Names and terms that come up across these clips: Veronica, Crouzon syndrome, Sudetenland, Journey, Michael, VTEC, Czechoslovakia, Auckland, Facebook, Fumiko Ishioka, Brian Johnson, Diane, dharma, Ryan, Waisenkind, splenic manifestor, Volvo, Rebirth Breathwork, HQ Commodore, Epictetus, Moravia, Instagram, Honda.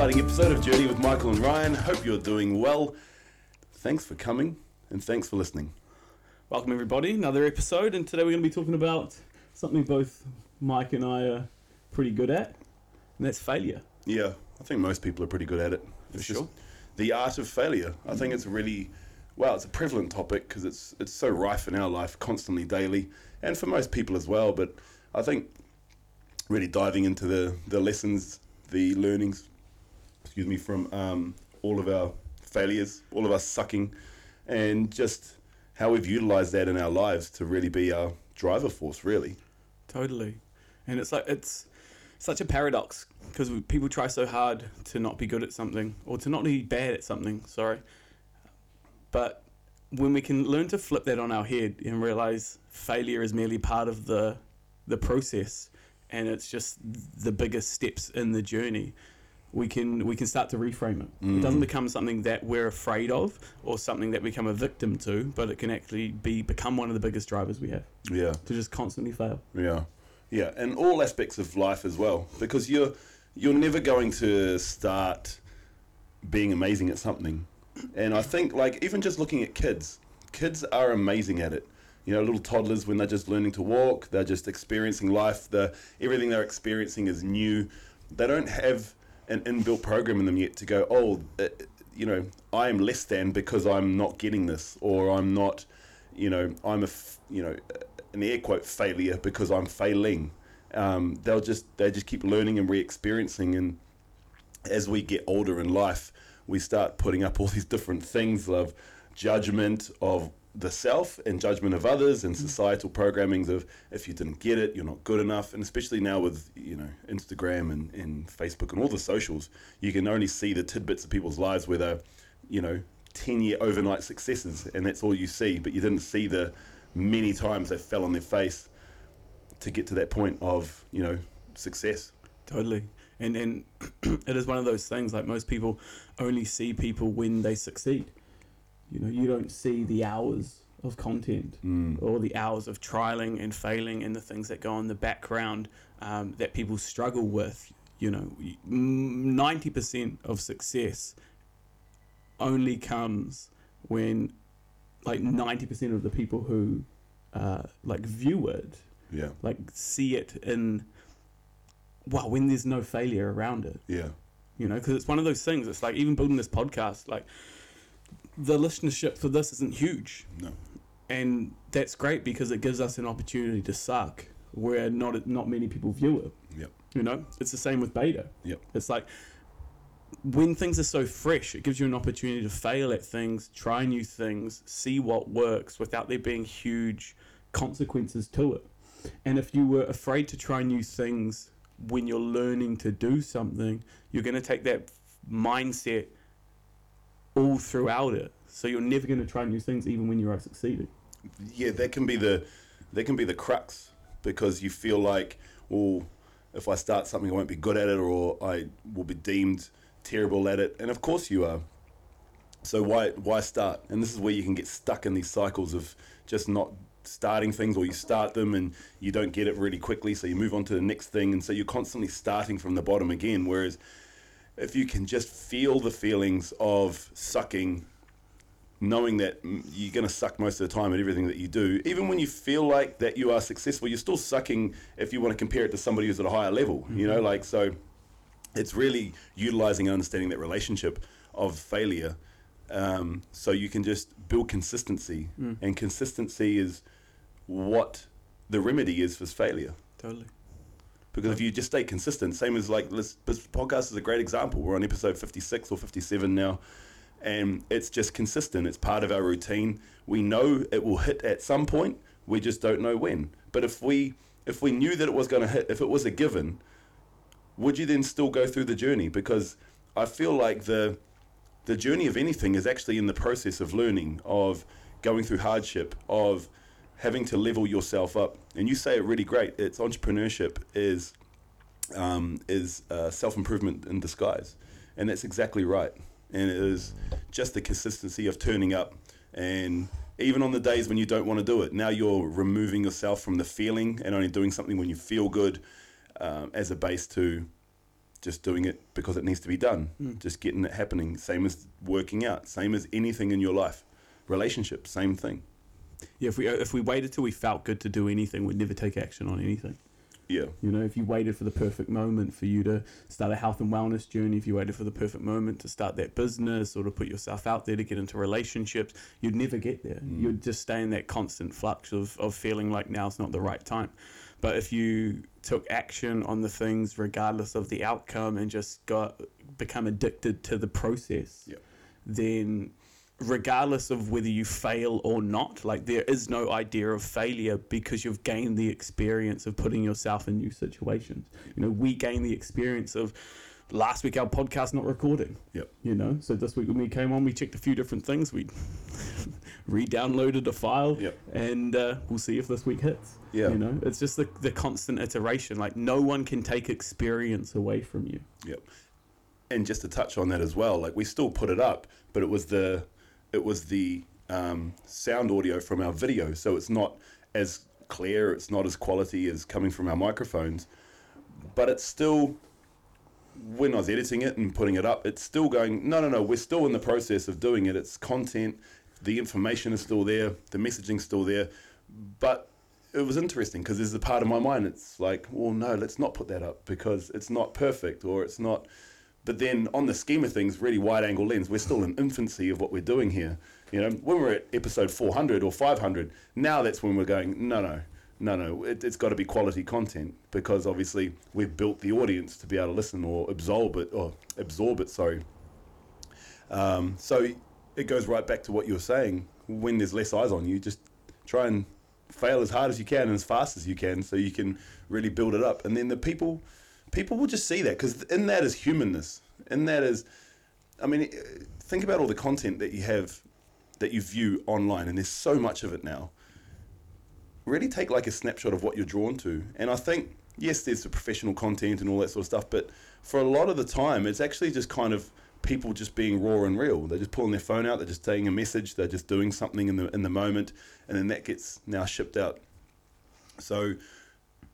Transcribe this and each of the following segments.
exciting episode of Journey with Michael and Ryan. Hope you're doing well. Thanks for coming and thanks for listening. Welcome everybody, another episode, and today we're going to be talking about something both Mike and I are pretty good at, and that's failure. Yeah, I think most people are pretty good at it. For sure. The art of failure. I think it's really, well, it's a prevalent topic because it's so rife in our life constantly, daily, and for most people as well, but I think really diving into the lessons, the learnings, from all of our failures, all of us sucking, and just how we've utilized that in our lives to really be our driver force, really. Totally. And it's like, it's such a paradox because people try so hard to not be good at something, or to not be bad at something, sorry. But when we can learn to flip that on our head and realize failure is merely part of the process, and it's just the biggest steps in the journey, we can start to reframe it. Mm. It doesn't become something that we're afraid of or something that we become a victim to, but it can actually become one of the biggest drivers we have. Yeah. To just constantly fail. Yeah. Yeah, and all aspects of life as well, because you're never going to start being amazing at something. And I think, like, even just looking at kids are amazing at it. You know, little toddlers, when they're just learning to walk, they're just experiencing life, everything they're experiencing is new. They don't have an inbuilt program in them yet to go, I am less than because I'm not getting this, or I'm not, an air quote failure because I'm failing. They just keep learning and re-experiencing. And as we get older in life, we start putting up all these different things of judgment of the self and judgment of others and societal programmings of if you didn't get it, you're not good enough. And especially now with, Instagram and Facebook and all the socials, you can only see the tidbits of people's lives where they're, 10-year overnight successes, and that's all you see, but you didn't see the many times they fell on their face to get to that point of, success. Totally. And it is one of those things, like, most people only see people when they succeed. You don't see the hours of content or the hours of trialing and failing and the things that go on in the background that people struggle with. 90% of success only comes when, like, 90% of the people who view it, see it in, well, when there's no failure around it. Yeah. Because it's one of those things. It's like, even building this podcast, like, the listenership for this isn't huge. No. And that's great because it gives us an opportunity to suck where not many people view it. Yep. It's the same with beta. Yep. It's like, when things are so fresh, it gives you an opportunity to fail at things, try new things, see what works without there being huge consequences to it. And if you were afraid to try new things when you're learning to do something, you're going to take that mindset all throughout it. So you're never going to try new things even when you are succeeding. Yeah, that can be the crux, because you feel like, well, if I start something, I won't be good at it, or I will be deemed terrible at it. And of course you are. So why start? And this is where you can get stuck in these cycles of just not starting things, or you start them and you don't get it really quickly, so you move on to the next thing, and so you're constantly starting from the bottom again. Whereas if you can just feel the feelings of sucking, knowing that you're going to suck most of the time at everything that you do, even when you feel like that you are successful, you're still sucking if you want to compare it to somebody who's at a higher level. Mm-hmm. So it's really utilizing and understanding that relationship of failure, so you can just build consistency. Mm. And consistency is what the remedy is for failure. Totally. Because if you just stay consistent, same as, like, this podcast is a great example. We're on episode 56 or 57 now, and it's just consistent. It's part of our routine. We know it will hit at some point. We just don't know when. But if we knew that it was going to hit, if it was a given, would you then still go through the journey? Because I feel like the journey of anything is actually in the process of learning, of going through hardship, of having to level yourself up. And you say it really great. It's entrepreneurship is self-improvement in disguise. And that's exactly right. And it is just the consistency of turning up. And even on the days when you don't want to do it, now you're removing yourself from the feeling and only doing something when you feel good, as a base to just doing it because it needs to be done, just getting it happening. Same as working out, same as anything in your life. Relationships, same thing. Yeah, if we waited till we felt good to do anything, we'd never take action on anything. Yeah. You know, if you waited for the perfect moment for you to start a health and wellness journey, if you waited for the perfect moment to start that business or to put yourself out there to get into relationships, you'd never get there. You'd just stay in that constant flux of feeling like now's not the right time. But if you took action on the things regardless of the outcome and just become addicted to the process, then regardless of whether you fail or not, like there is no idea of failure because you've gained the experience of putting yourself in new situations. You know, we gained the experience of last week, our podcast not recording. Yep. You know, so this week when we came on, we checked a few different things. We re-downloaded a file and we'll see if this week hits. Yeah. You know, it's just the constant iteration. Like no one can take experience away from you. Yep. And just to touch on that as well, like we still put it up, but it was the sound audio from our video. So it's not as clear. It's not as quality as coming from our microphones, but it's still, when I was editing it and putting it up, it's still going, no, we're still in the process of doing it. It's content, the information is still there, the messaging's still there. But it was interesting because there's a part of my mind, it's like, well, no, let's not put that up because it's not perfect or it's not. But then on the scheme of things, really wide angle lens, we're still in infancy of what we're doing here. You know, when we're at episode 400 or 500, now that's when we're going, no, it's got to be quality content because obviously we've built the audience to be able to listen or absorb it. So it goes right back to what you were saying. When there's less eyes on you, just try and fail as hard as you can and as fast as you can so you can really build it up. And then the people will just see that because in that is humanness. In that is, I mean, think about all the content that you have, that you view online, and there's so much of it now. Really take like a snapshot of what you're drawn to. And I think, yes, there's the professional content and all that sort of stuff, but for a lot of the time, it's actually just kind of people just being raw and real. They're just pulling their phone out, they're just taking a message, they're just doing something in the moment, and then that gets now shipped out. So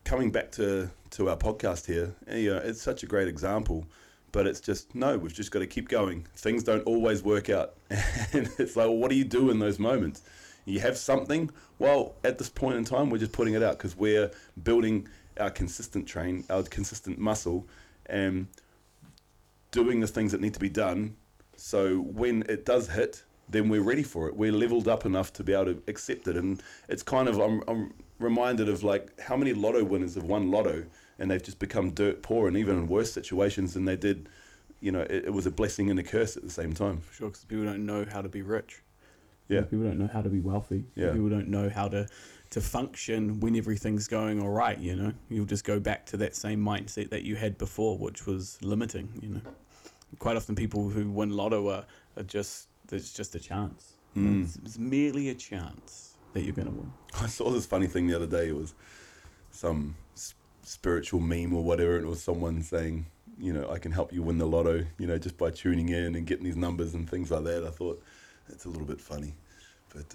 coming back to our podcast here, you know, it's such a great example, but it's just, no, we've just got to keep going. Things don't always work out. And it's like, well, what do you do in those moments? You have something, well, at this point in time, we're just putting it out because we're building our consistent muscle and doing the things that need to be done. So when it does hit, then we're ready for it. We're leveled up enough to be able to accept it. And it's kind of, I'm reminded of like how many lotto winners have won lotto and they've just become dirt poor and even in worse situations than they did. You know, it was a blessing and a curse at the same time. For sure, because people don't know how to be rich. Yeah. People don't know how to be wealthy. Yeah. People don't know how to function when everything's going all right, you know. You'll just go back to that same mindset that you had before, which was limiting, you know. Quite often people who win lotto are just, it's just a chance. It's merely a chance that you're going to win. I saw this funny thing the other day. It was some spiritual meme or whatever, and it was someone saying, you know, I can help you win the lotto, you know, just by tuning in and getting these numbers and things like that. I thought, it's a little bit funny, but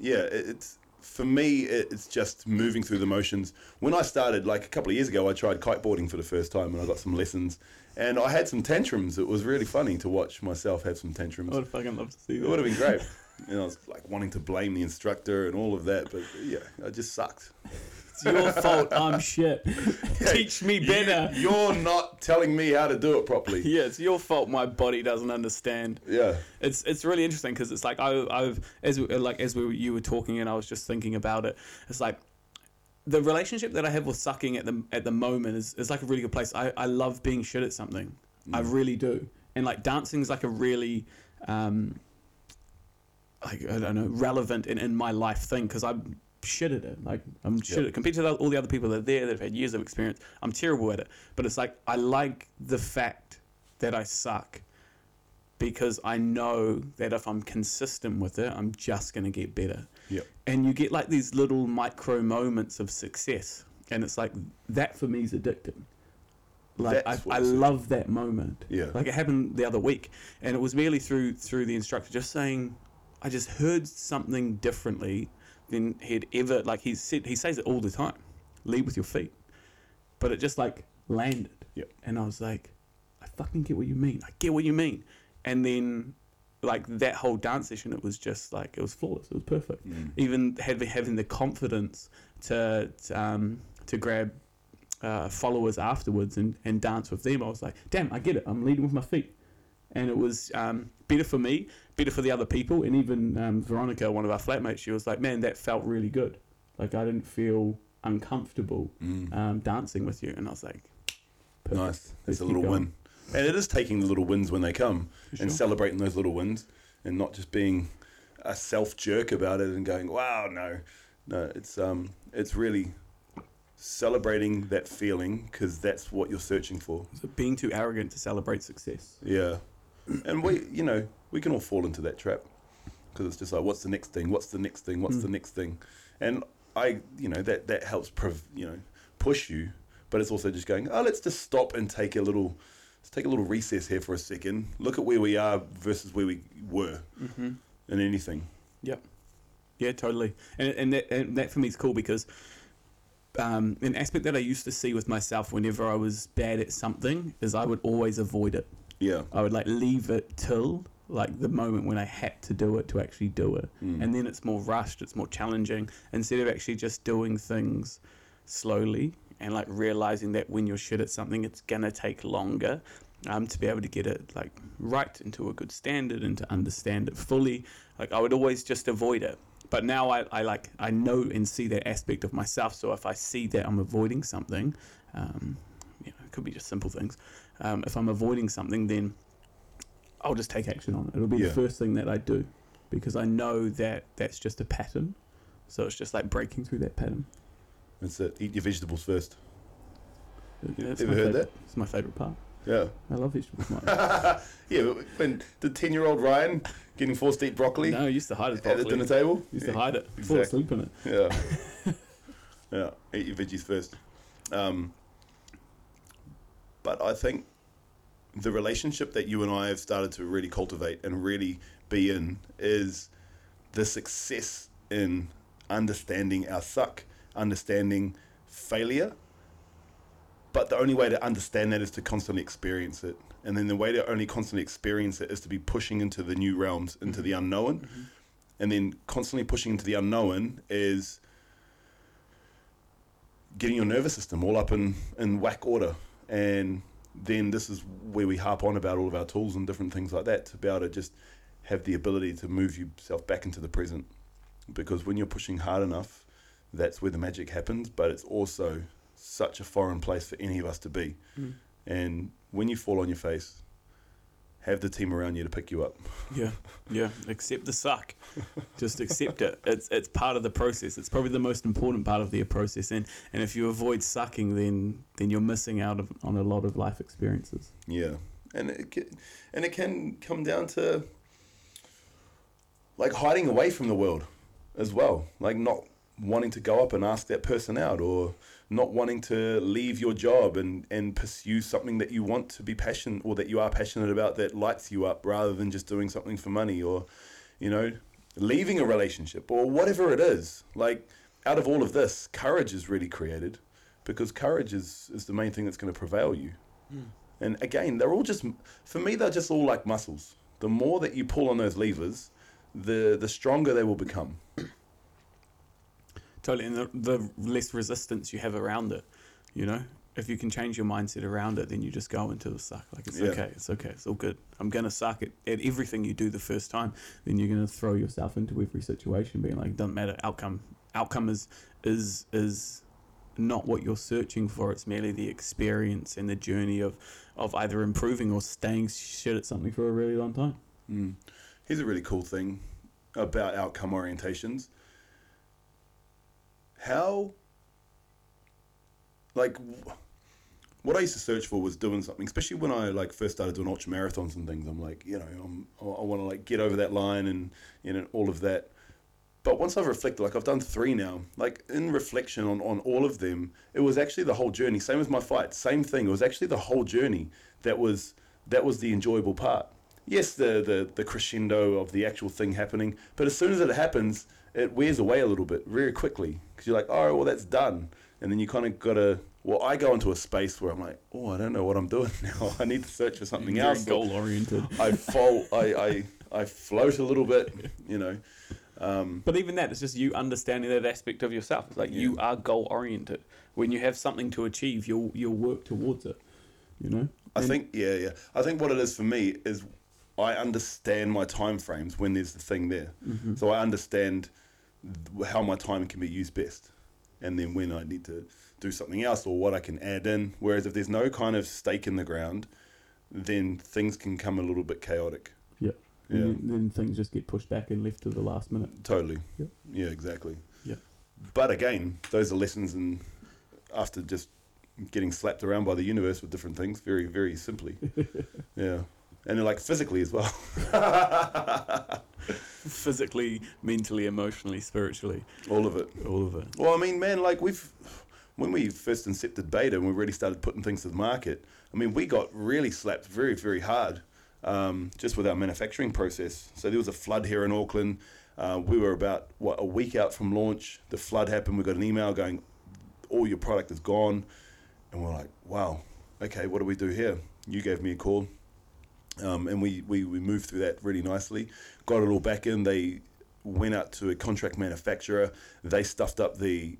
it's, for me, it's just moving through the motions. When I started, like a couple of years ago, I tried kiteboarding for the first time and I got some lessons and I had some tantrums. It was really funny to watch myself have some tantrums. I would have fucking loved to see that. It would have been great. And I was like wanting to blame the instructor and all of that, but yeah, I just sucked. It's your fault, I'm shit. Yeah, teach me better. You're not telling me how to do it properly. Yeah, it's your fault my body doesn't understand. Yeah. It's really interesting because it's like you were talking and I was just thinking about it. It's like the relationship that I have with sucking at the moment is like a really good place. I love being shit at something. I really do. And like dancing is like a really I don't know, relevant and in my life thing because I'm shit at it. Like I'm shit at it. Compared to all the other people that are there that have had years of experience, I'm terrible at it. But it's like I like the fact that I suck because I know that if I'm consistent with it, I'm just going to get better. Yep. And you get like these little micro moments of success. And it's like that for me is addicting. Like I love that moment. Yeah. Like it happened the other week and it was merely through the instructor just saying, I just heard something differently than he'd ever, like he says it all the time, lead with your feet. But it just like landed. Yep. And I was like, I fucking get what you mean. I get what you mean. And then, like, that whole dance session, it was just like, it was flawless. It was perfect. Mm. Even having the confidence to grab followers afterwards and dance with them, I was like, damn, I get it. I'm leading with my feet. And it was better for me, better for the other people. And even Veronica, one of our flatmates, she was like, man, that felt really good. Like, I didn't feel uncomfortable dancing with you. And I was like, perfect. Nice. That's a little win. And it is taking the little wins when they come and celebrating those little wins and not just being a self-jerk about it and going, wow, no. No, it's really celebrating that feeling because that's what you're searching for. So being too arrogant to celebrate success. Yeah. And we can all fall into that trap because it's just like, what's the next thing? What's the next thing? What's the next thing? And I, that helps, push you. But it's also just going, oh, let's just stop and take a little recess here for a second. Look at where we are versus where we were in anything. Yep. Yeah, totally. And that for me is cool because an aspect that I used to see with myself whenever I was bad at something is I would always avoid it. Yeah. I would leave it till the moment when I had to do it to actually do it. Mm. And then it's more rushed, it's more challenging instead of actually just doing things slowly and realizing that when you're shit at something, it's going to take longer to be able to get it right into a good standard and to understand it fully. I would always just avoid it. But now I know and see that aspect of myself. So if I see that I'm avoiding something, it could be just simple things. If I'm avoiding something, then I'll just take action on it. It'll be the first thing that I do because I know that that's just a pattern. So it's just breaking through that pattern. That's it. Eat your vegetables first. That's Ever heard that? It's my favourite part. Yeah. I love vegetables, Mike. Yeah, but when the 10-year-old Ryan getting forced to eat broccoli. No, he used to hide his broccoli. At the dinner table. He used to hide it. Exactly. Fall asleep in it. Yeah. Yeah. Eat your veggies first. But I think the relationship that you and I have started to really cultivate and really be in is the success in understanding our suck, understanding failure. But the only way to understand that is to constantly experience it. And then the way to only constantly experience it is to be pushing into the new realms, into the unknown. Mm-hmm. And then constantly pushing into the unknown is getting your nervous system all up in whack order. And then this is where we harp on about all of our tools and different things like that to be able to just have the ability to move yourself back into the present. Because when you're pushing hard enough, that's where the magic happens, but it's also such a foreign place for any of us to be. Mm. And when you fall on your face, have the team around you to pick you up. Yeah. Accept the suck. Just accept it. It's part of the process. It's probably the most important part of the process. And if you avoid sucking, then you're missing out on a lot of life experiences. Yeah. And it can come down to hiding away from the world as well. Not wanting to go up and ask that person out, or not wanting to leave your job and pursue something that you want to be passionate or that you are passionate about that lights you up, rather than just doing something for money, or leaving a relationship or whatever it is. Out of all of this, courage is really created, because courage is the main thing that's going to prevail you. Mm. And again, they're all just, for me, they're just all like muscles. The more that you pull on those levers, the stronger they will become. Totally, and the less resistance you have around it, If you can change your mindset around it, then you just go into the suck. It's okay, it's all good. I'm going to suck at everything you do the first time. Then you're going to throw yourself into every situation being like, it doesn't matter, outcome is not what you're searching for. It's merely the experience and the journey of either improving or staying shit at something for a really long time. Mm. Here's a really cool thing about outcome orientations. How, what I used to search for was doing something, especially when I first started doing ultra marathons and things. I'm I want to get over that line and all of that. But once I've reflected, I've done 3 now. In reflection on all of them, it was actually the whole journey. Same as my fight, same thing. It was actually the whole journey that was the enjoyable part. Yes, the crescendo of the actual thing happening, but as soon as it happens, it wears away a little bit very quickly, because you're like, oh, well, that's done. And then you kind of got to Well, I go into a space where I'm like, oh, I don't know what I'm doing now. I need to search for something else. Goal oriented. I float a little bit, you know. But even that, it's just you understanding that aspect of yourself. It's like you are goal oriented. When you have something to achieve, you'll work towards it. You know. I think what it is for me is I understand my time frames when there's the thing there. Mm-hmm. So I understand how my time can be used best, and then when I need to do something else or what I can add in. Whereas if there's no kind of stake in the ground, then things can come a little bit chaotic. Yeah. Yeah. And then things just get pushed back and left to the last minute. Totally. Yep. Yeah, exactly. Yeah. But again, those are lessons, and after just getting slapped around by the universe with different things, very, very simply. Yeah. And like physically as well. Physically, mentally, emotionally, spiritually. All of it. All of it. Well, I mean, man, like when we first incepted beta and we really started putting things to the market, I mean, we got really slapped very, very hard. Just with our manufacturing process. So there was a flood here in Auckland. We were about a week out from launch. The flood happened. We got an email going, all your product is gone. And we're like, wow, okay, what do we do here? You gave me a call. And we moved through that really nicely. Got it all back in. They went out to a contract manufacturer. They stuffed up the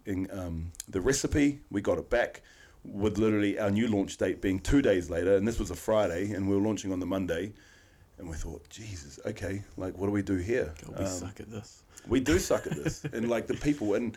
recipe. We got it back, with literally our new launch date being 2 days later, and this was a Friday, and we were launching on the Monday, and we thought, Jesus, okay, like, what do we do here? God, we suck at this. We do suck at this, and like the people, and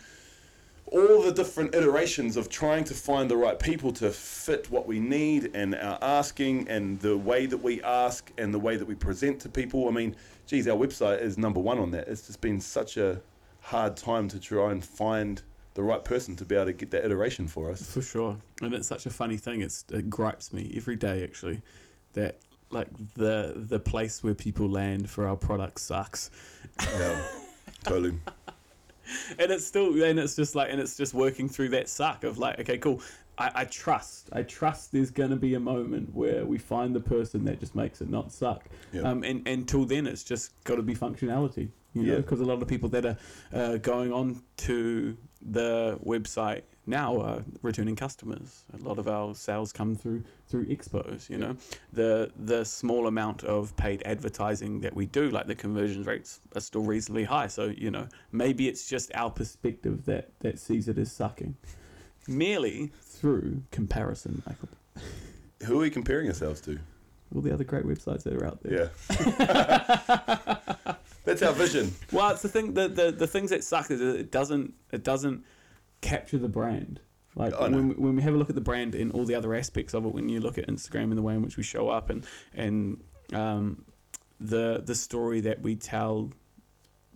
all the different iterations of trying to find the right people to fit what we need, and our asking, and the way that we ask, and the way that we present to people. I mean, geez, our website is number one on that. It's just been such a hard time to try and find the right person to be able to get that iteration for us. For sure. And it's such a funny thing. It gripes me every day, actually, that like the place where people land for our product sucks. Yeah, totally. And it's just working through that suck of like, okay, cool. I trust there's going to be a moment where we find the person that just makes it not suck. Yep. And until then, it's just got to be functionality, you know, because a lot of people that are going on to the website now are returning customers. A lot of our sales come through expos, you know. The small amount of paid advertising that we do, like the conversion rates are still reasonably high. So, you know, maybe it's just our perspective that sees it as sucking. Merely through comparison, Michael. Who are we comparing ourselves to? All the other great websites that are out there. Yeah. That's our vision. Well, it's the thing. The things that suck is it doesn't capture the brand. Like when we have a look at the brand and all the other aspects of it, when you look at Instagram and the way in which we show up and the story that we tell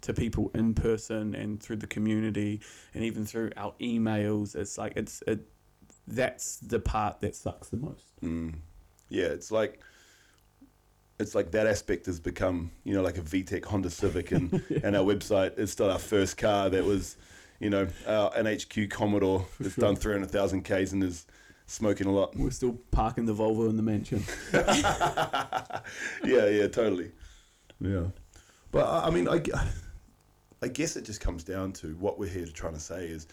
to people in person and through the community and even through our emails, that's the part that sucks the most. Mm. Yeah, it's like that aspect has become, you know, like a VTEC Honda Civic and, and our website is still our first car that was, you know, an HQ Commodore that's done 300,000 Ks and is smoking a lot. We're still parking the Volvo in the mansion. yeah, totally. Yeah. But I mean, I guess it just comes down to what we're here trying to say is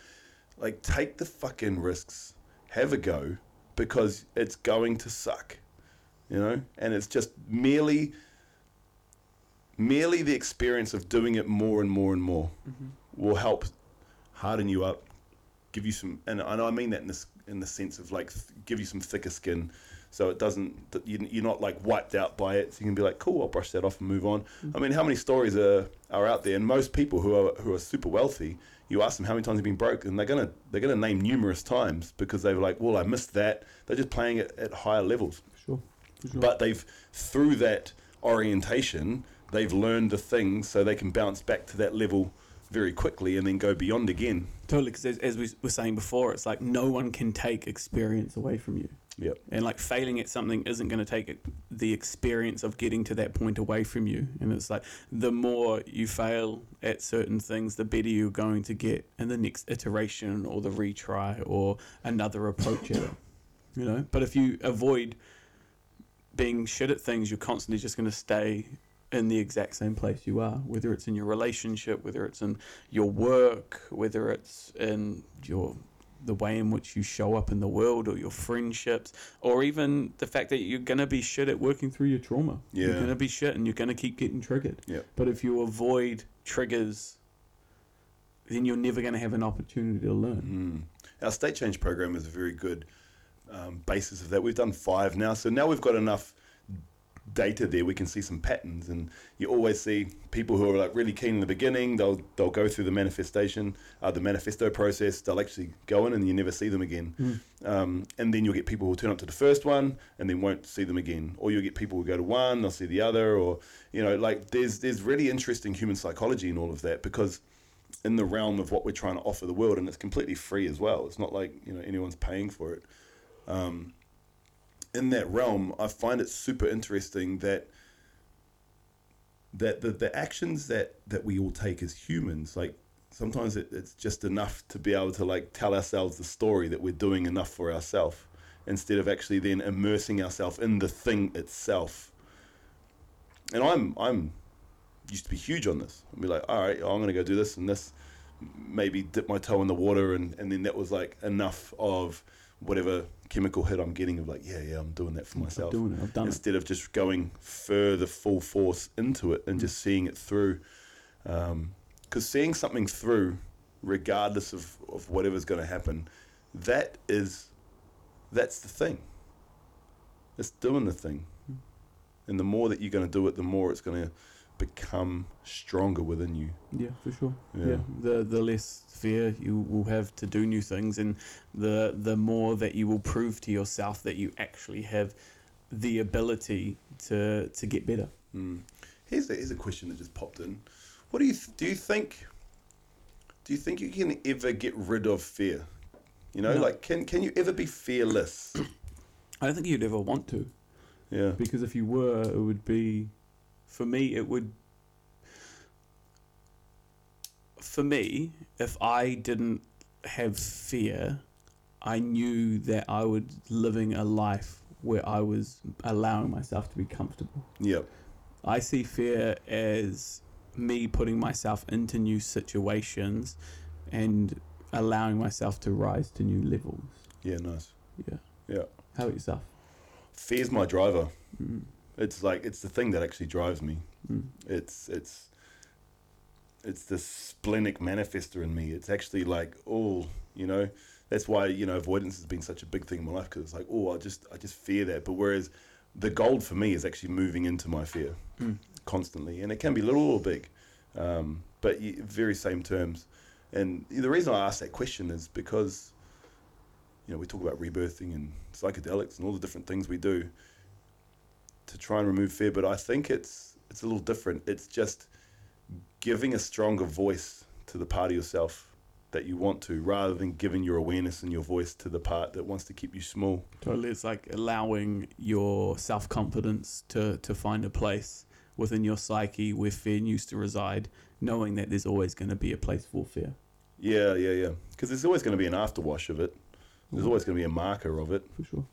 like, take the fucking risks, have a go, because it's going to suck. You know, and it's just merely the experience of doing it more and more and more will help harden you up, give you some, and I mean that in the sense of like give you some thicker skin, so it doesn't, you're not like wiped out by it. So you can be like, cool, I'll brush that off and move on. I mean, how many stories are out there? And most people who are super wealthy, you ask them how many times they've been broke, and they're gonna name numerous times because they were like, well, I missed that. They're just playing it at higher levels. Sure. But they've, through that orientation, they've learned the things so they can bounce back to that level very quickly and then go beyond again. Totally, because as we were saying before, it's like no one can take experience away from you. Yep. And like failing at something isn't going to take the experience of getting to that point away from you. And it's like the more you fail at certain things, the better you're going to get in the next iteration or the retry or another approach at it. You know, but if you avoid being shit at things, you're constantly just going to stay in the exact same place you are, whether it's in your relationship, whether it's in your work, whether it's in your the way in which you show up in the world or your friendships, or even the fact that you're going to be shit at working through your trauma. Yeah. You're going to be shit and you're going to keep getting triggered. Yep. But if you avoid triggers, then you're never going to have an opportunity to learn. Mm. Our state change program is a very good basis of that. We've done 5 now. So now we've got enough data there, we can see some patterns, and you always see people who are like really keen in the beginning, they'll go through the manifestation, the manifesto process, they'll actually go in and you never see them again. And then you'll get people who turn up to the first one and then won't see them again, or you'll get people who go to one, they'll see the other, or you know, like there's really interesting human psychology in all of that, because in the realm of what we're trying to offer the world, and it's completely free as well, it's not like, you know, anyone's paying for it. In that realm, I find it super interesting that the actions that we all take as humans, like sometimes it's just enough to be able to like tell ourselves the story that we're doing enough for ourselves, instead of actually then immersing ourselves in the thing itself. And I'm used to be huge on this. I'd be like, all right, I'm gonna go do this and this, maybe dip my toe in the water, and then that was like enough of whatever chemical hit I'm getting of like, yeah, I'm doing that for myself. Instead of just going further full force into it and just seeing it through. Because seeing something through, regardless of whatever's going to happen, that's the thing. It's doing the thing. And the more that you're going to do it, the more it's going to become stronger within you. Yeah, for sure. Yeah. The less fear you will have to do new things, and the more that you will prove to yourself that you actually have the ability to get better. Mm. Here's a question that just popped in. What do you think you can ever get rid of fear? You know, no. Like can you ever be fearless? I don't think you'd ever want to. Yeah. Because if you were, it would be, For me, if I didn't have fear, I knew that I was living a life where I was allowing myself to be comfortable. Yep. I see fear as me putting myself into new situations and allowing myself to rise to new levels. Yeah, nice. Yeah. Yeah. How about yourself? Fear's my driver. Mm-hmm. It's like, it's the thing that actually drives me. Mm. It's the splenic manifestor in me. It's actually like, oh, you know, that's why, you know, avoidance has been such a big thing in my life, because it's like, oh, I just fear that. But whereas the goal for me is actually moving into my fear constantly. And it can be little or big, but very same terms. And the reason I asked that question is because, you know, we talk about rebirthing and psychedelics and all the different things we do to try and remove fear, but I think it's a little different. It's just giving a stronger voice to the part of yourself that you want to, rather than giving your awareness and your voice to the part that wants to keep you small. Totally. It's like allowing your self-confidence to find a place within your psyche where fear used to reside, knowing that there's always going to be a place for fear. Yeah. Because there's always going to be an afterwash of it. There's always going to be a marker of it. For sure.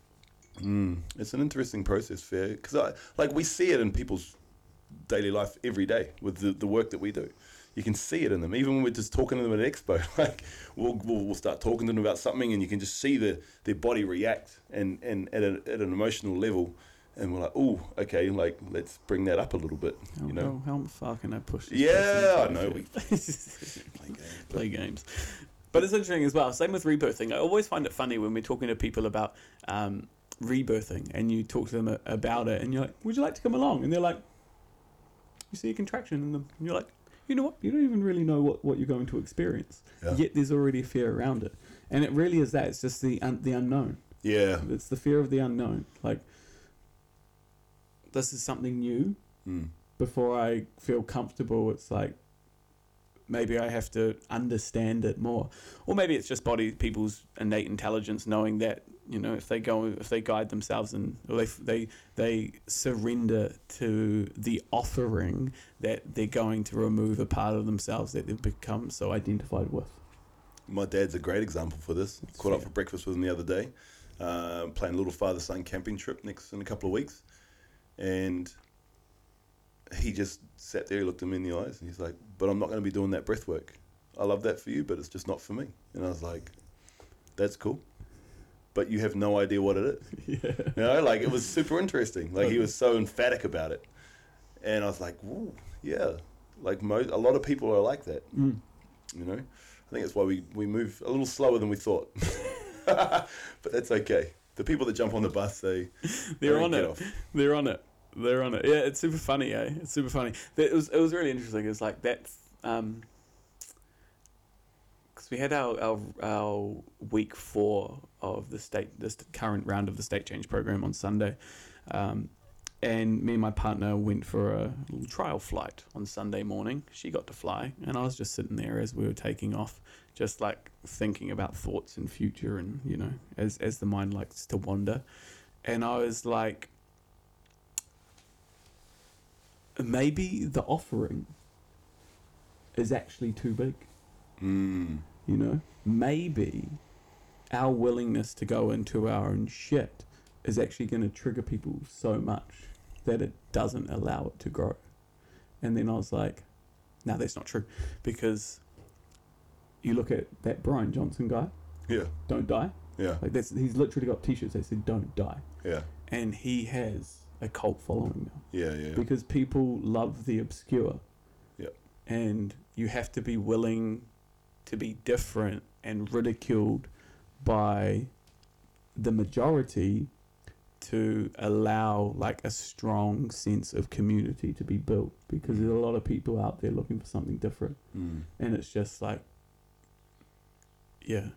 It's an interesting process, fear, because we see it in people's daily life every day with the work that we do. You can see it in them, even when we're just talking to them at an expo. Like we'll start talking to them about something, and you can just see their body react, and at an emotional level, and we're like, oh, okay, like let's bring that up a little bit. You know, how far can I push? Yeah, I know. We play games. But it's interesting as well. Same with rebirthing. I always find it funny when we're talking to people about rebirthing, and you talk to them about it, and you're like, would you like to come along? And they're like, you see a contraction in them, and you're like, you know what, you don't even really know what you're going to experience. Yeah. Yet there's already a fear around it, and it really is that. It's just the unknown. Yeah, it's the fear of the unknown. Like, this is something new. Before I feel comfortable, it's like, maybe I have to understand it more. Or maybe it's just people's innate intelligence, knowing that, you know, if they guide themselves and they surrender to the offering, that they're going to remove a part of themselves that they've become so identified with. My dad's a great example for this. That's caught fair. Up for breakfast with him the other day, playing a little father-son camping trip in a couple of weeks. And he just sat there, he looked him in the eyes, and he's like, but I'm not going to be doing that breath work. I love that for you, but it's just not for me. And I was like, that's cool, but you have no idea what it is. Yeah. You know, like, it was super interesting. Like, he was so emphatic about it. And I was like, ooh, yeah. Like, a lot of people are like that. Mm. You know? I think that's why we move a little slower than we thought. But that's okay. The people that jump on the bus, they're on it. Off. They're on it. They're on it. Yeah, it's super funny, eh? It's super funny. It was really interesting. It's like that's... Because we had our week 4 of this current round of the state change program on Sunday. And me and my partner went for a little trial flight on Sunday morning. She got to fly, and I was just sitting there as we were taking off, just like thinking about thoughts and future, and you know, as the mind likes to wander. And I was like, maybe the offering is actually too big. Mm. You know, maybe our willingness to go into our own shit is actually going to trigger people so much that it doesn't allow it to grow. And then I was like, no, that's not true, because you look at that Brian Johnson guy. Yeah. Don't die. Yeah. Like he's literally got t-shirts that said "Don't die." Yeah. And he has a cult following now. Yeah, yeah. Because people love the obscure. Yeah. And you have to be willing to be different and ridiculed by the majority to allow like a strong sense of community to be built, because there's a lot of people out there looking for something different. Mm. And it's just like, yeah,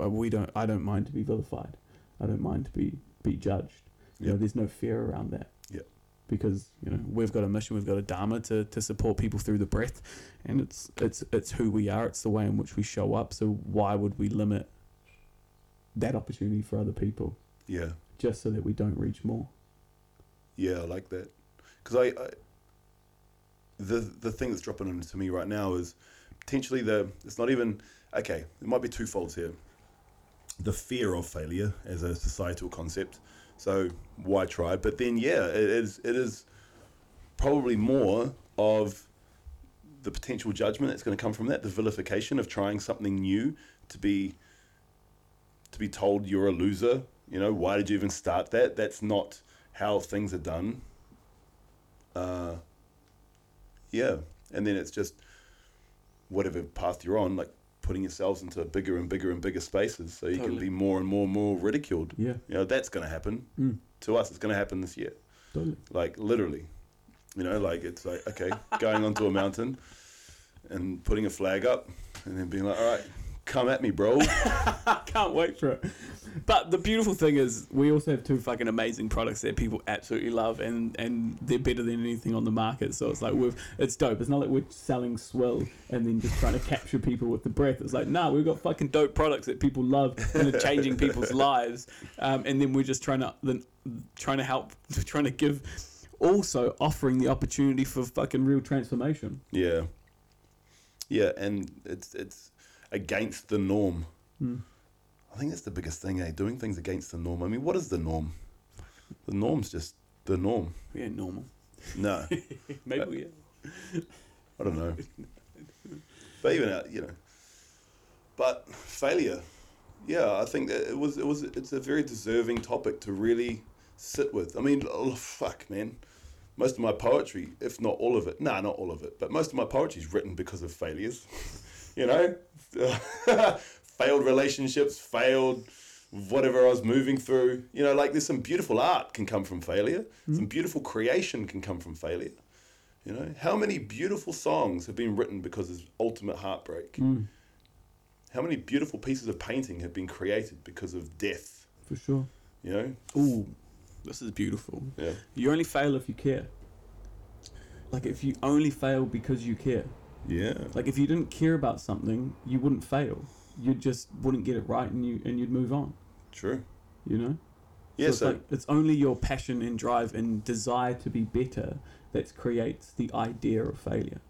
I don't mind to be vilified. I don't mind to be judged. Yep. You know, there's no fear around that. Yeah. Because, you know, we've got a mission, we've got a dharma to support people through the breath, and it's who we are, it's the way in which we show up. So why would we limit that opportunity for other people? Yeah. Just so that we don't reach more. Yeah, I like that. Because I the thing that's dropping into me right now is potentially it's not even, okay, it might be two folds here. The fear of failure as a societal concept. So why try? But then, yeah, it is probably more of the potential judgment that's going to come from that, the vilification of trying something new, to be told you're a loser. You know, why did you even start that? That's not how things are done. Yeah. And then it's just whatever path you're on, like putting yourselves into bigger and bigger and bigger spaces so you totally can be more and more and more ridiculed. Yeah. You know, that's going to happen. Mm. To us, it's going to happen this year. Totally. Like, literally. You know, like, it's like, okay, going onto a mountain and putting a flag up and then being like, all right, come at me, bro. I can't wait for it. But the beautiful thing is we also have two fucking amazing products that people absolutely love, and they're better than anything on the market. So it's like it's dope. It's not like we're selling swill and then just trying to capture people with the breath. It's like, nah, we've got fucking dope products that people love and are changing people's lives. And then we're just trying to help, trying to give, also offering the opportunity for fucking real transformation. Yeah. Yeah, and it's against the norm. Mm. I think that's the biggest thing, eh? Doing things against the norm. I mean, what is the norm? The norm's just the norm. We ain't normal. No. Maybe we are. I don't know. But even out, you know. But failure. Yeah, I think that it's a very deserving topic to really sit with. I mean, oh, fuck, man. Most of my poetry, if not all of it, not all of it, but most of my poetry is written because of failures. You know? Failed relationships, failed whatever I was moving through. You know, like, there's some beautiful art can come from failure. Mm-hmm. Some beautiful creation can come from failure. You know, how many beautiful songs have been written because of ultimate heartbreak? Mm. How many beautiful pieces of painting have been created because of death? For sure. You know? Ooh, this is beautiful. Yeah. You only fail if you care. Like, if you only fail because you care. Yeah. Like, if you didn't care about something, you wouldn't fail. You just wouldn't get it right, and you'd move on. True. You know? Yeah, so like, it's only your passion and drive and desire to be better that creates the idea of failure.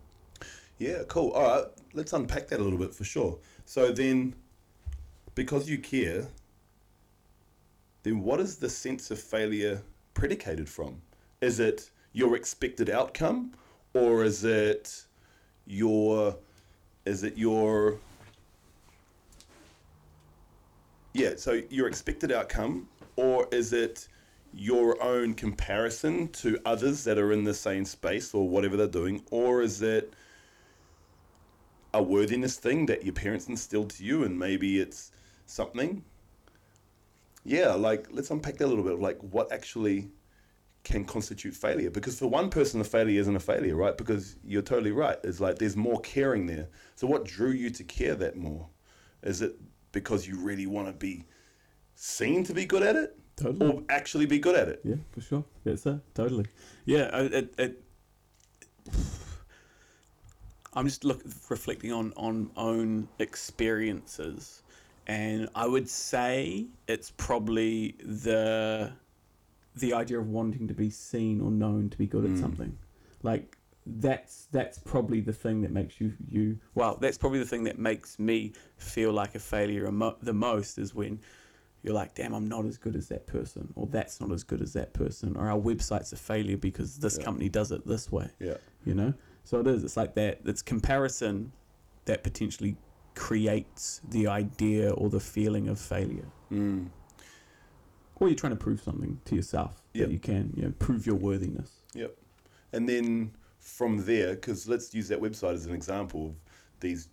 Yeah, cool. All right, let's unpack that a little bit for sure. So then, because you care, then what is the sense of failure predicated from? Is it your expected outcome, or is it your yeah, so your expected outcome, or is it your own comparison to others that are in the same space or whatever they're doing, or is it a worthiness thing that your parents instilled to you and maybe it's something? Yeah, like let's unpack that a little bit of like what actually can constitute failure, because for one person a failure isn't a failure, right? Because you're totally right, it's like there's more caring there. So what drew you to care that more? Is it because you really want to be seen to be good at it? Totally. Or actually be good at it? Yeah, for sure. Yes, sir. Totally. Yeah, I'm just reflecting on own experiences, and I would say it's probably the idea of wanting to be seen or known to be good at something. Like that's probably the thing that makes you. Well, that's probably the thing that makes me feel like a failure the most, is when you're like, damn, I'm not as good as that person, or that's not as good as that person, or our website's a failure because this company does it this way. Yeah, you know. So it is. It's like that. It's comparison that potentially creates the idea or the feeling of failure. Mm. Or you're trying to prove something to yourself that you can, you know, prove your worthiness. Yep. And then from there, because let's use that website as an example of these,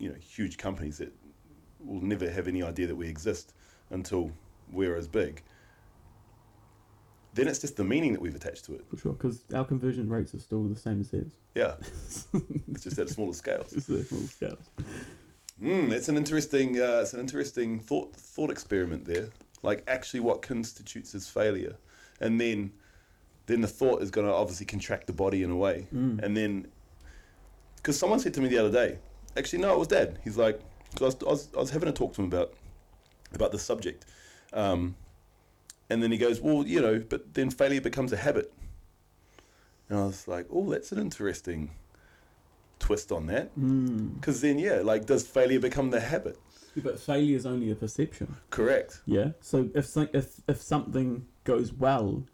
you know, huge companies that will never have any idea that we exist until we're as big. Then it's just the meaning that we've attached to it. For sure, because our conversion rates are still the same as theirs. Yeah, it's just at smaller scales. It's at smaller scales. That's an interesting, thought experiment there. Like actually, what constitutes as failure, and then the thought is going to obviously contract the body in a way, and then because someone said to me the other day, actually no, it was Dad. He's like, because I was having a talk to him about this subject. And then he goes, well, you know, but then failure becomes a habit. And I was like, oh, that's an interesting twist on that. Because then, yeah, like, does failure become the habit? Yeah, but failure is only a perception. Correct. Yeah. So if something goes well,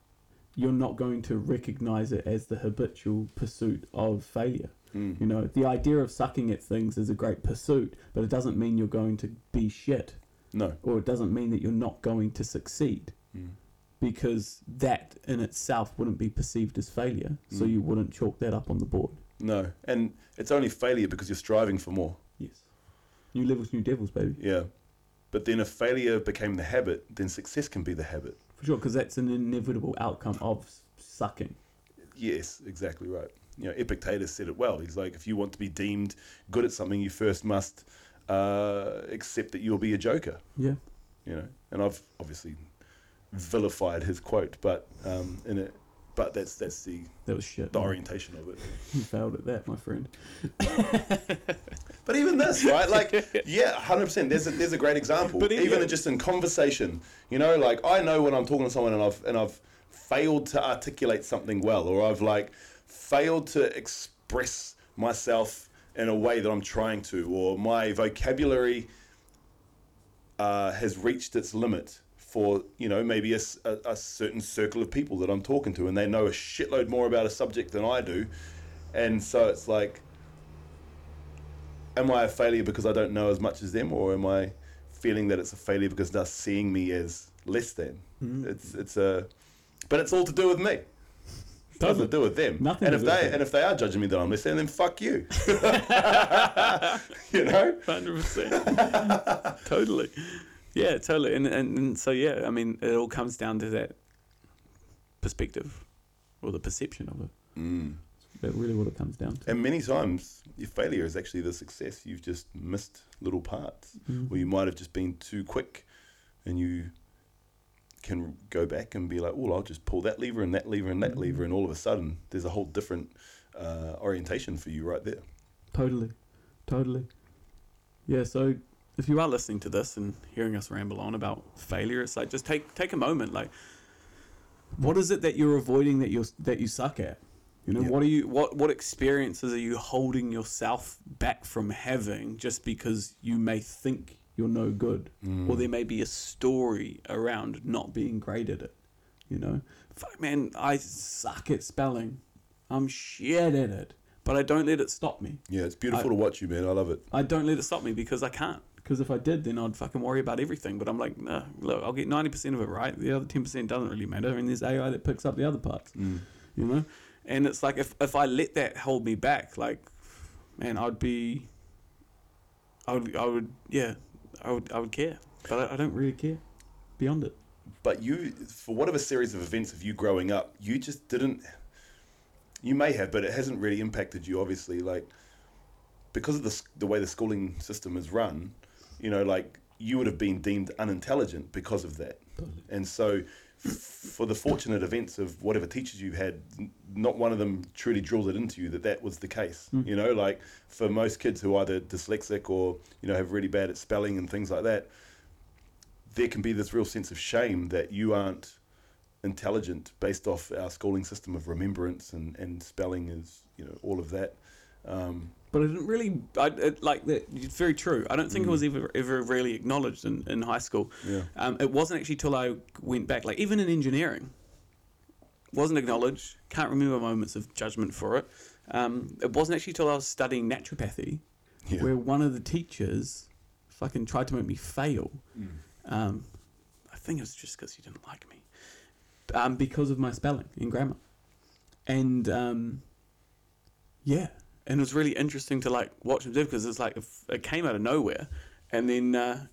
you're not going to recognize it as the habitual pursuit of failure. You know, the idea of sucking at things is a great pursuit, but it doesn't mean you're going to be shit. No. Or it doesn't mean that you're not going to succeed. Because that in itself wouldn't be perceived as failure, so you wouldn't chalk that up on the board. No, and it's only failure because you're striving for more. Yes. New levels, new devils, baby. Yeah. But then if failure became the habit, then success can be the habit. For sure, because that's an inevitable outcome of sucking. Yes, exactly right. You know, Epictetus said it well. He's like, if you want to be deemed good at something, you first must accept that you'll be a joker. Yeah. You know, and I've obviously vilified his quote, but that's the orientation of it. You failed at that, my friend. But even this, right? Like, yeah, 100%. There's a great example. But even just in conversation, you know, like I know when I'm talking to someone and I've failed to articulate something well, or I've like failed to express myself in a way that I'm trying to, or my vocabulary has reached its limit for, you know, maybe a certain circle of people that I'm talking to, and they know a shitload more about a subject than I do. And so it's like, am I a failure because I don't know as much as them, or am I feeling that it's a failure because they're seeing me as less than? But it's all to do with me. It doesn't to do with them. Nothing. And if they are judging me that I'm less than, then fuck you. You know? 100%. Totally. Yeah, totally. And so, yeah, I mean, it all comes down to that perspective or the perception of it. That's really what it comes down to. And many times your failure is actually the success. You've just missed little parts, or you might have just been too quick, and you can go back and be like, well, I'll just pull that lever and that lever and that lever, and all of a sudden there's a whole different orientation for you right there. Totally. Yeah, so if you are listening to this and hearing us ramble on about failure, it's like, just take a moment. Like, what is it that you're avoiding that you suck at? You know, what are you? What experiences are you holding yourself back from having just because you may think you're no good, or there may be a story around not being great at it? You know, fuck man, I suck at spelling. I'm shit at it, but I don't let it stop me. Yeah, it's beautiful to watch you, man. I love it. I don't let it stop me because I can't. Because if I did, then I'd fucking worry about everything. But I'm like, nah, look, I'll get 90% of it right. The other 10% doesn't really matter. I mean, there's AI that picks up the other parts, you know? And it's like, if I let that hold me back, like, man, I would care. But I don't really care beyond it. But you, for whatever series of events of you growing up, you just didn't, you may have, but it hasn't really impacted you, obviously, like, because of the way the schooling system is run, you know, like, you would have been deemed unintelligent because of that. And so for the fortunate events of whatever teachers you had, not one of them truly drilled it into you that was the case. You know, like, for most kids who are either dyslexic or, you know, have really bad at spelling and things like that, there can be this real sense of shame that you aren't intelligent based off our schooling system of remembrance and spelling is, you know, all of that. But I didn't really, like that. It's very true. I don't think it was ever really acknowledged in high school. Yeah. It wasn't actually till I went back, like even in engineering, wasn't acknowledged. Can't remember moments of judgment for it. It wasn't actually till I was studying naturopathy, where one of the teachers fucking tried to make me fail. I think it was just because he didn't like me, because of my spelling and grammar, and yeah. And it was really interesting to like watch him do, because it's like it came out of nowhere. And then,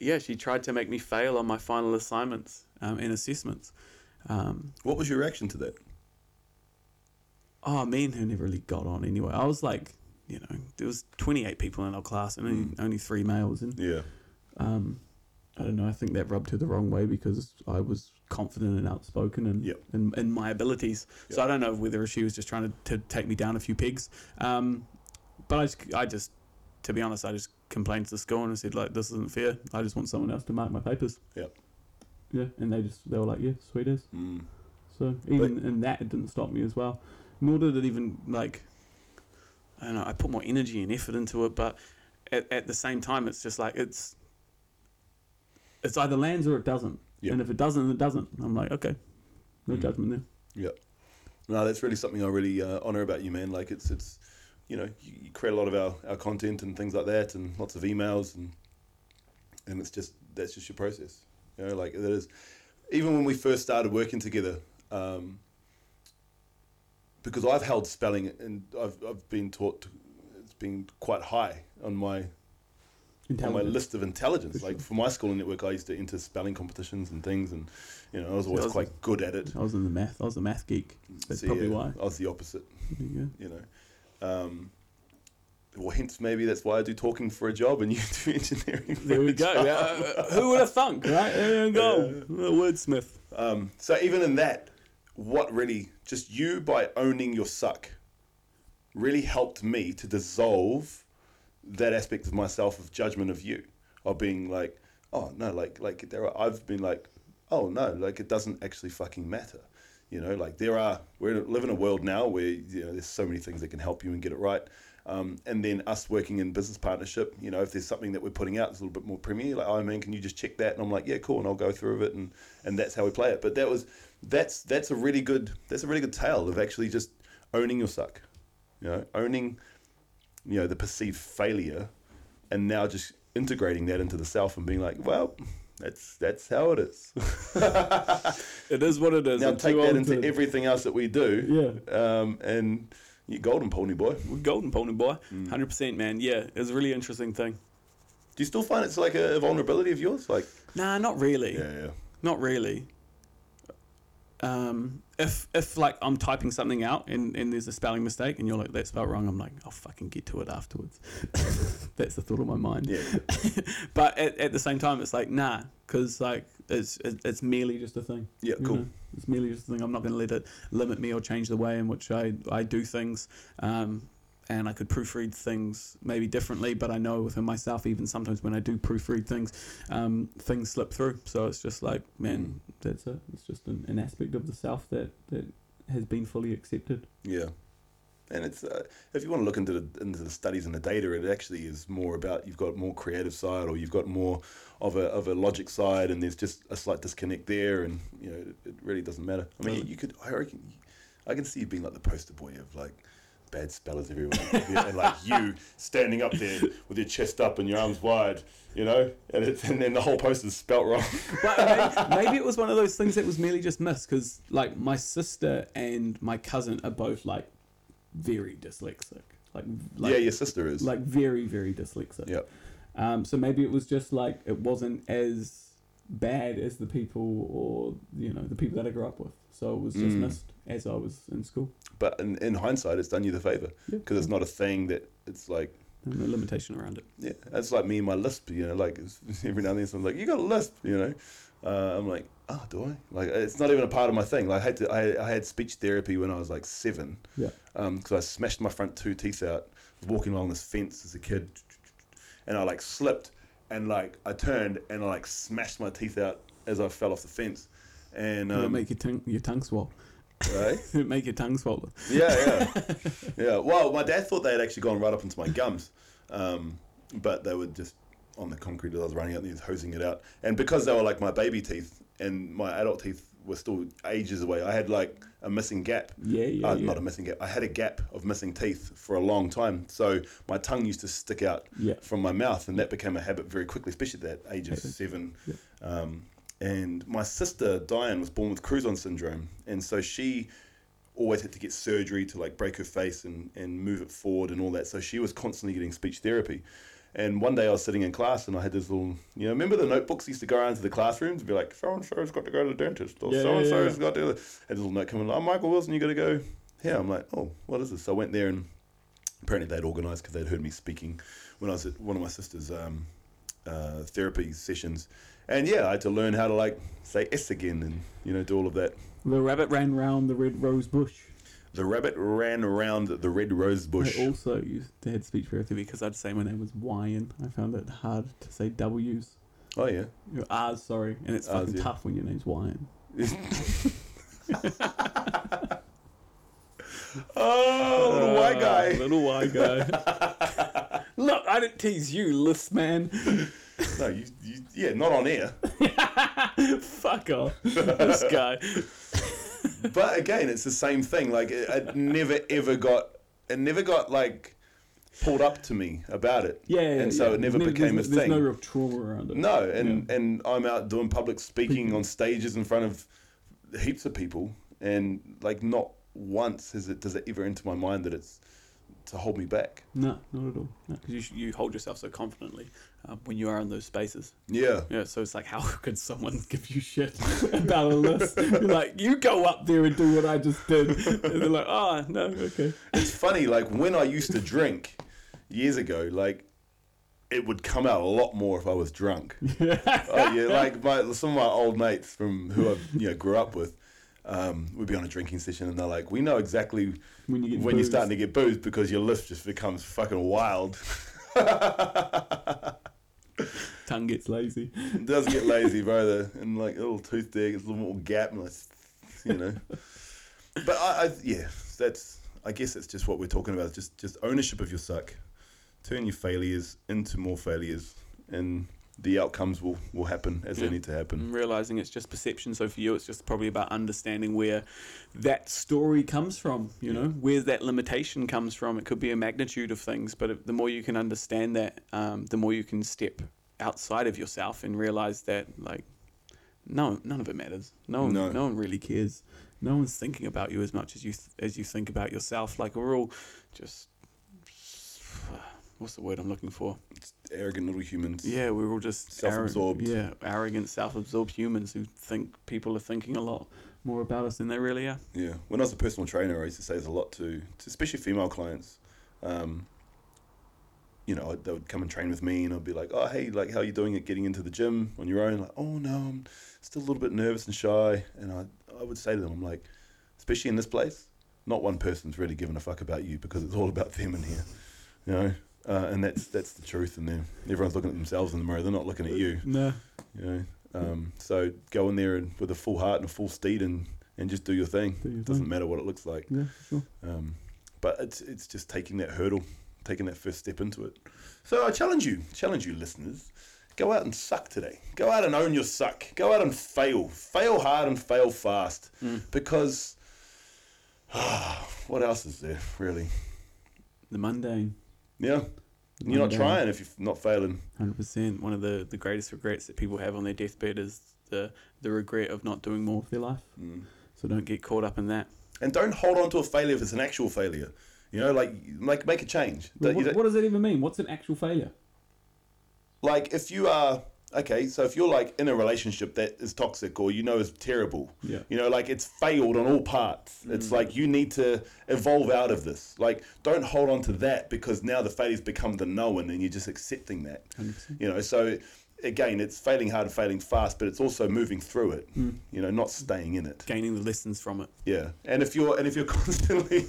she tried to make me fail on my final assignments and assessments. What was your reaction to that? Oh, me and her never really got on anyway. I was like, you know, there was 28 people in our class and only 3 males. And I don't know. I think that rubbed her the wrong way because I was confident and outspoken and my abilities. Yep. So I don't know whether she was just trying to take me down a few pegs. But I just, to be honest, I just complained to the school and I said, like, this isn't fair. I just want someone else to mark my papers. Yeah. And they were like, yeah, sweet as. So even in that, it didn't stop me as well. Nor did it even, like, I don't know, I put more energy and effort into it. But at the same time, it's just like, it's either lands or it doesn't. Yep. And if it doesn't, it doesn't. I'm like, okay, no judgment there. Yeah. No, that's really something I really honour about you, man. Like it's you know, you create a lot of our content and things like that and lots of emails and it's just, that's just your process. You know, like that is, even when we first started working together, because I've held spelling and I've been taught, it's been quite high on my list of intelligence. Like for my schooling network, I used to enter spelling competitions and things, and you know, I was always quite good at it. I was a math geek. That's probably why. I was the opposite. Yeah. You know, well, hence maybe that's why I do talking for a job and you do engineering. There we go. Who would have thunk? Right? There we go. Yeah. Wordsmith. So even in that, what really just you by owning your suck really helped me to dissolve that aspect of myself, of judgment of you, of being like, oh no, like there are, I've been like, oh no, like it doesn't actually fucking matter, you know, like we live in a world now where, you know, there's so many things that can help you and get it right, and then us working in business partnership, you know, if there's something that we're putting out that's a little bit more premier, like, oh man, can you just check that, and I'm like, yeah, cool, and I'll go through with it, and that's how we play it. But that's a really good tale of actually just owning your suck, you know, owning, you know, the perceived failure, and now just integrating that into the self and being like, well, that's how it is. It is what it is. Now take that into everything else that we do. Yeah. And you're golden, pony boy. We're golden, pony boy. 100%, man. Yeah, it's a really interesting thing. Do you still find it's like a vulnerability of yours? Like, nah, not really. Yeah. Not really. If like I'm typing something out and there's a spelling mistake and you're like, that's spelled wrong, I'm like, I'll fucking get to it afterwards. That's the thought of my mind. Yeah. But at the same time, it's like, nah, because like it's merely just a thing. Yeah, cool. Know? It's merely just a thing. I'm not going to let it limit me or change the way in which I do things. And I could proofread things maybe differently, but I know within myself, even sometimes when I do proofread things, things slip through. So it's just like, man, that's it. It's just an aspect of the self that has been fully accepted. Yeah. And it's if you want to look into the studies and the data, it actually is more about you've got more creative side or you've got more of a logic side, and there's just a slight disconnect there, and you know it really doesn't matter. I mean, I reckon I can see you being like the poster boy of like bad spellers everywhere. And like you standing up there with your chest up and your arms wide, you know, and it's, and then the whole post is spelt wrong. But maybe it was one of those things that was merely just missed, because like my sister and my cousin are both like very dyslexic. Like yeah, your sister is like very, very dyslexic. Yep. So maybe it was just like it wasn't as bad as the people, or you know, the people that I grew up with. So it was just missed as I was in school. But in hindsight, it's done you the favour, because it's not a thing that it's like no limitation around it. Yeah, it's like me and my lisp. You know, like every now and then someone's like, "You got a lisp," you know. I'm like, "Oh, do I?" Like it's not even a part of my thing. Like I had speech therapy when I was like 7. Yeah. Because I smashed my front 2 teeth out. I was walking along this fence as a kid, and I like slipped. And like I turned and I like smashed my teeth out as I fell off the fence, and it'll make your tongue swell, right? It'll make your tongue swollen. Yeah. Well, my dad thought they had actually gone right up into my gums, but they were just on the concrete as I was running out, and he was hosing it out. And because they were like my baby teeth, and my adult teeth were still ages away, I had like a missing gap. Not a missing gap. I had a gap of missing teeth for a long time. So my tongue used to stick out from my mouth, and that became a habit very quickly, especially at that age of 7. Yeah. And my sister, Diane, was born with Crouzon syndrome. And so she always had to get surgery to like break her face and move it forward and all that. So she was constantly getting speech therapy. And one day I was sitting in class and I had this little, you know, remember the notebooks used to go around to the classrooms and be like, so-and-so's got to go to the dentist, or so-and-so's got to do this. Had this little note coming, I'm Michael Wilson, you got to go here. I'm like, oh, what is this? So I went there, and apparently they'd organised, because they'd heard me speaking when I was at one of my sister's therapy sessions. And yeah, I had to learn how to like say S again and, you know, do all of that. The rabbit ran round the red rose bush. The rabbit ran around the red rose bush. I also used to have speech therapy because I'd say my name was Ryan. I found it hard to say W's. Oh, yeah. R's, sorry. And it's fucking tough when your name's Ryan. Little white guy. Little white guy. Look, I didn't tease you, list man. No, you not on air. Fuck off. This guy. But again, it's the same thing. Like it never got like pulled up to me about it. Yeah. And so it never became a thing. There's no real trauma around it. No, and I'm out doing public speaking on stages in front of heaps of people, and like not once does it ever enter my mind that it's to hold me back. No, not at all. Because you hold yourself so confidently when you are in those spaces. Yeah. So it's like, how could someone give you shit about a list? You're like, you go up there and do what I just did, and they're like, oh no, okay. It's funny, like when I used to drink years ago, like it would come out a lot more if I was drunk. Like some of my old mates from who I grew up with. We'd be on a drinking session and they're like, we know exactly when you're starting to get boozed because your list just becomes fucking wild. Tongue gets lazy. It does get lazy, bro. And like a little tooth there, gets a little more gap, and you know. But I guess that's just what we're talking about. Just ownership of your suck. Turn your failures into more failures, and the outcomes will happen as they need to happen. I'm realising it's just perception. So for you, it's just probably about understanding where that story comes from, you know, where that limitation comes from. It could be a magnitude of things, but the more you can understand that, the more you can step outside of yourself and realise that, like, no, none of it matters. No one really cares. No one's thinking about you as much as you think about yourself. Like, we're all just... what's the word I'm looking for? It's arrogant little humans. Yeah, we're all just self-absorbed. Arrogant, self-absorbed humans who think people are thinking a lot more about us than they really are. Yeah. When I was a personal trainer, I used to say this a lot to especially female clients. You know, they would come and train with me, and I'd be like, oh, hey, like, how are you doing at getting into the gym on your own? Like, oh, no, I'm still a little bit nervous and shy. And I would say to them, I'm like, especially in this place, not one person's really giving a fuck about you, because it's all about them in here, you know? And that's the truth. And then everyone's looking at themselves in the mirror. They're not looking at you. No. You know, so go in there with a full heart and a full steed and just do your thing. It doesn't matter what it looks like. Yeah, sure. But it's just taking that hurdle, taking that first step into it. So I challenge you listeners, go out and suck today. Go out and own your suck. Go out and fail. Fail hard and fail fast because what else is there, really? The mundane. Yeah. The you're mundane. Not trying if you're not failing. 100%. One of the greatest regrets that people have on their deathbed is the regret of not doing more of their life. Mm. So don't get caught up in that. And don't hold on to a failure if it's an actual failure. You know, like make a change. What does that even mean? What's an actual failure? Like if you are... Okay, so if you're like in a relationship that is toxic or you know is terrible, yeah. You know, like it's failed on all parts. It's like you need to evolve out of this. Like, don't hold on to that because now the failure's become the known and you're just accepting that. 100%. You know, so again, it's failing hard and failing fast, but it's also moving through it. Mm. You know, not staying in it, gaining the lessons from it. Yeah, and if you're constantly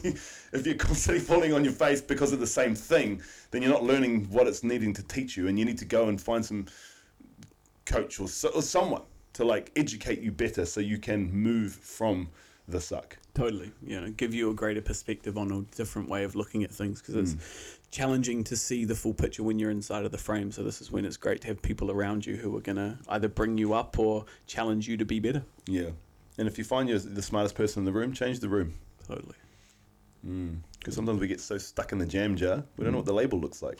falling on your face because of the same thing, then you're not learning what it's needing to teach you, and you need to go and find some coach or someone to like educate you better so you can move from the suck. Totally. You know, give you a greater perspective on a different way of looking at things because it's challenging to see the full picture when you're inside of the frame. So this is when it's great to have people around you who are going to either bring you up or challenge you to be better. Yeah. And if you find you're the smartest person in the room, change the room. Totally. Because sometimes we get so stuck in the jam jar, we don't know what the label looks like.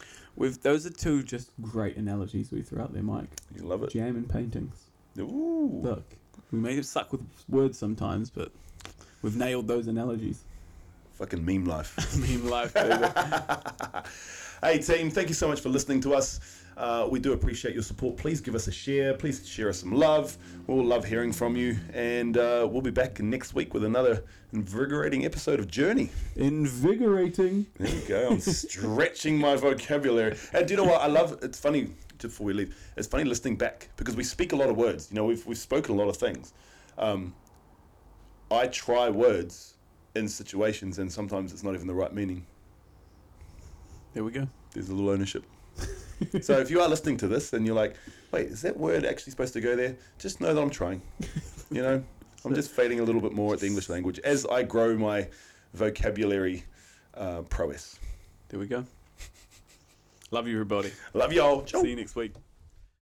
Those are two just great analogies we threw out there, Mike. You love it. Jam and paintings. Ooh. Look, we may have sucked with words sometimes, but we've nailed those analogies. Fucking meme life. Meme life, baby. Hey, team, thank you so much for listening to us. We do appreciate your support. Please give us a share. Please share us some love. We'll love hearing from you. And we'll be back next week with another invigorating episode of Journey. Invigorating. There you go. I'm stretching my vocabulary. And do you know what I love? It's funny, just before we leave, it's funny listening back because we speak a lot of words. You know, we've spoken a lot of things. I try words in situations and sometimes it's not even the right meaning. There we go. There's a little ownership. So if you are listening to this and you're like, wait, is that word actually supposed to go there? Just know that I'm trying. You know, I'm just failing a little bit more at the English language as I grow my vocabulary prowess. There we go. Love you, everybody. Love y'all. Ciao. See you next week.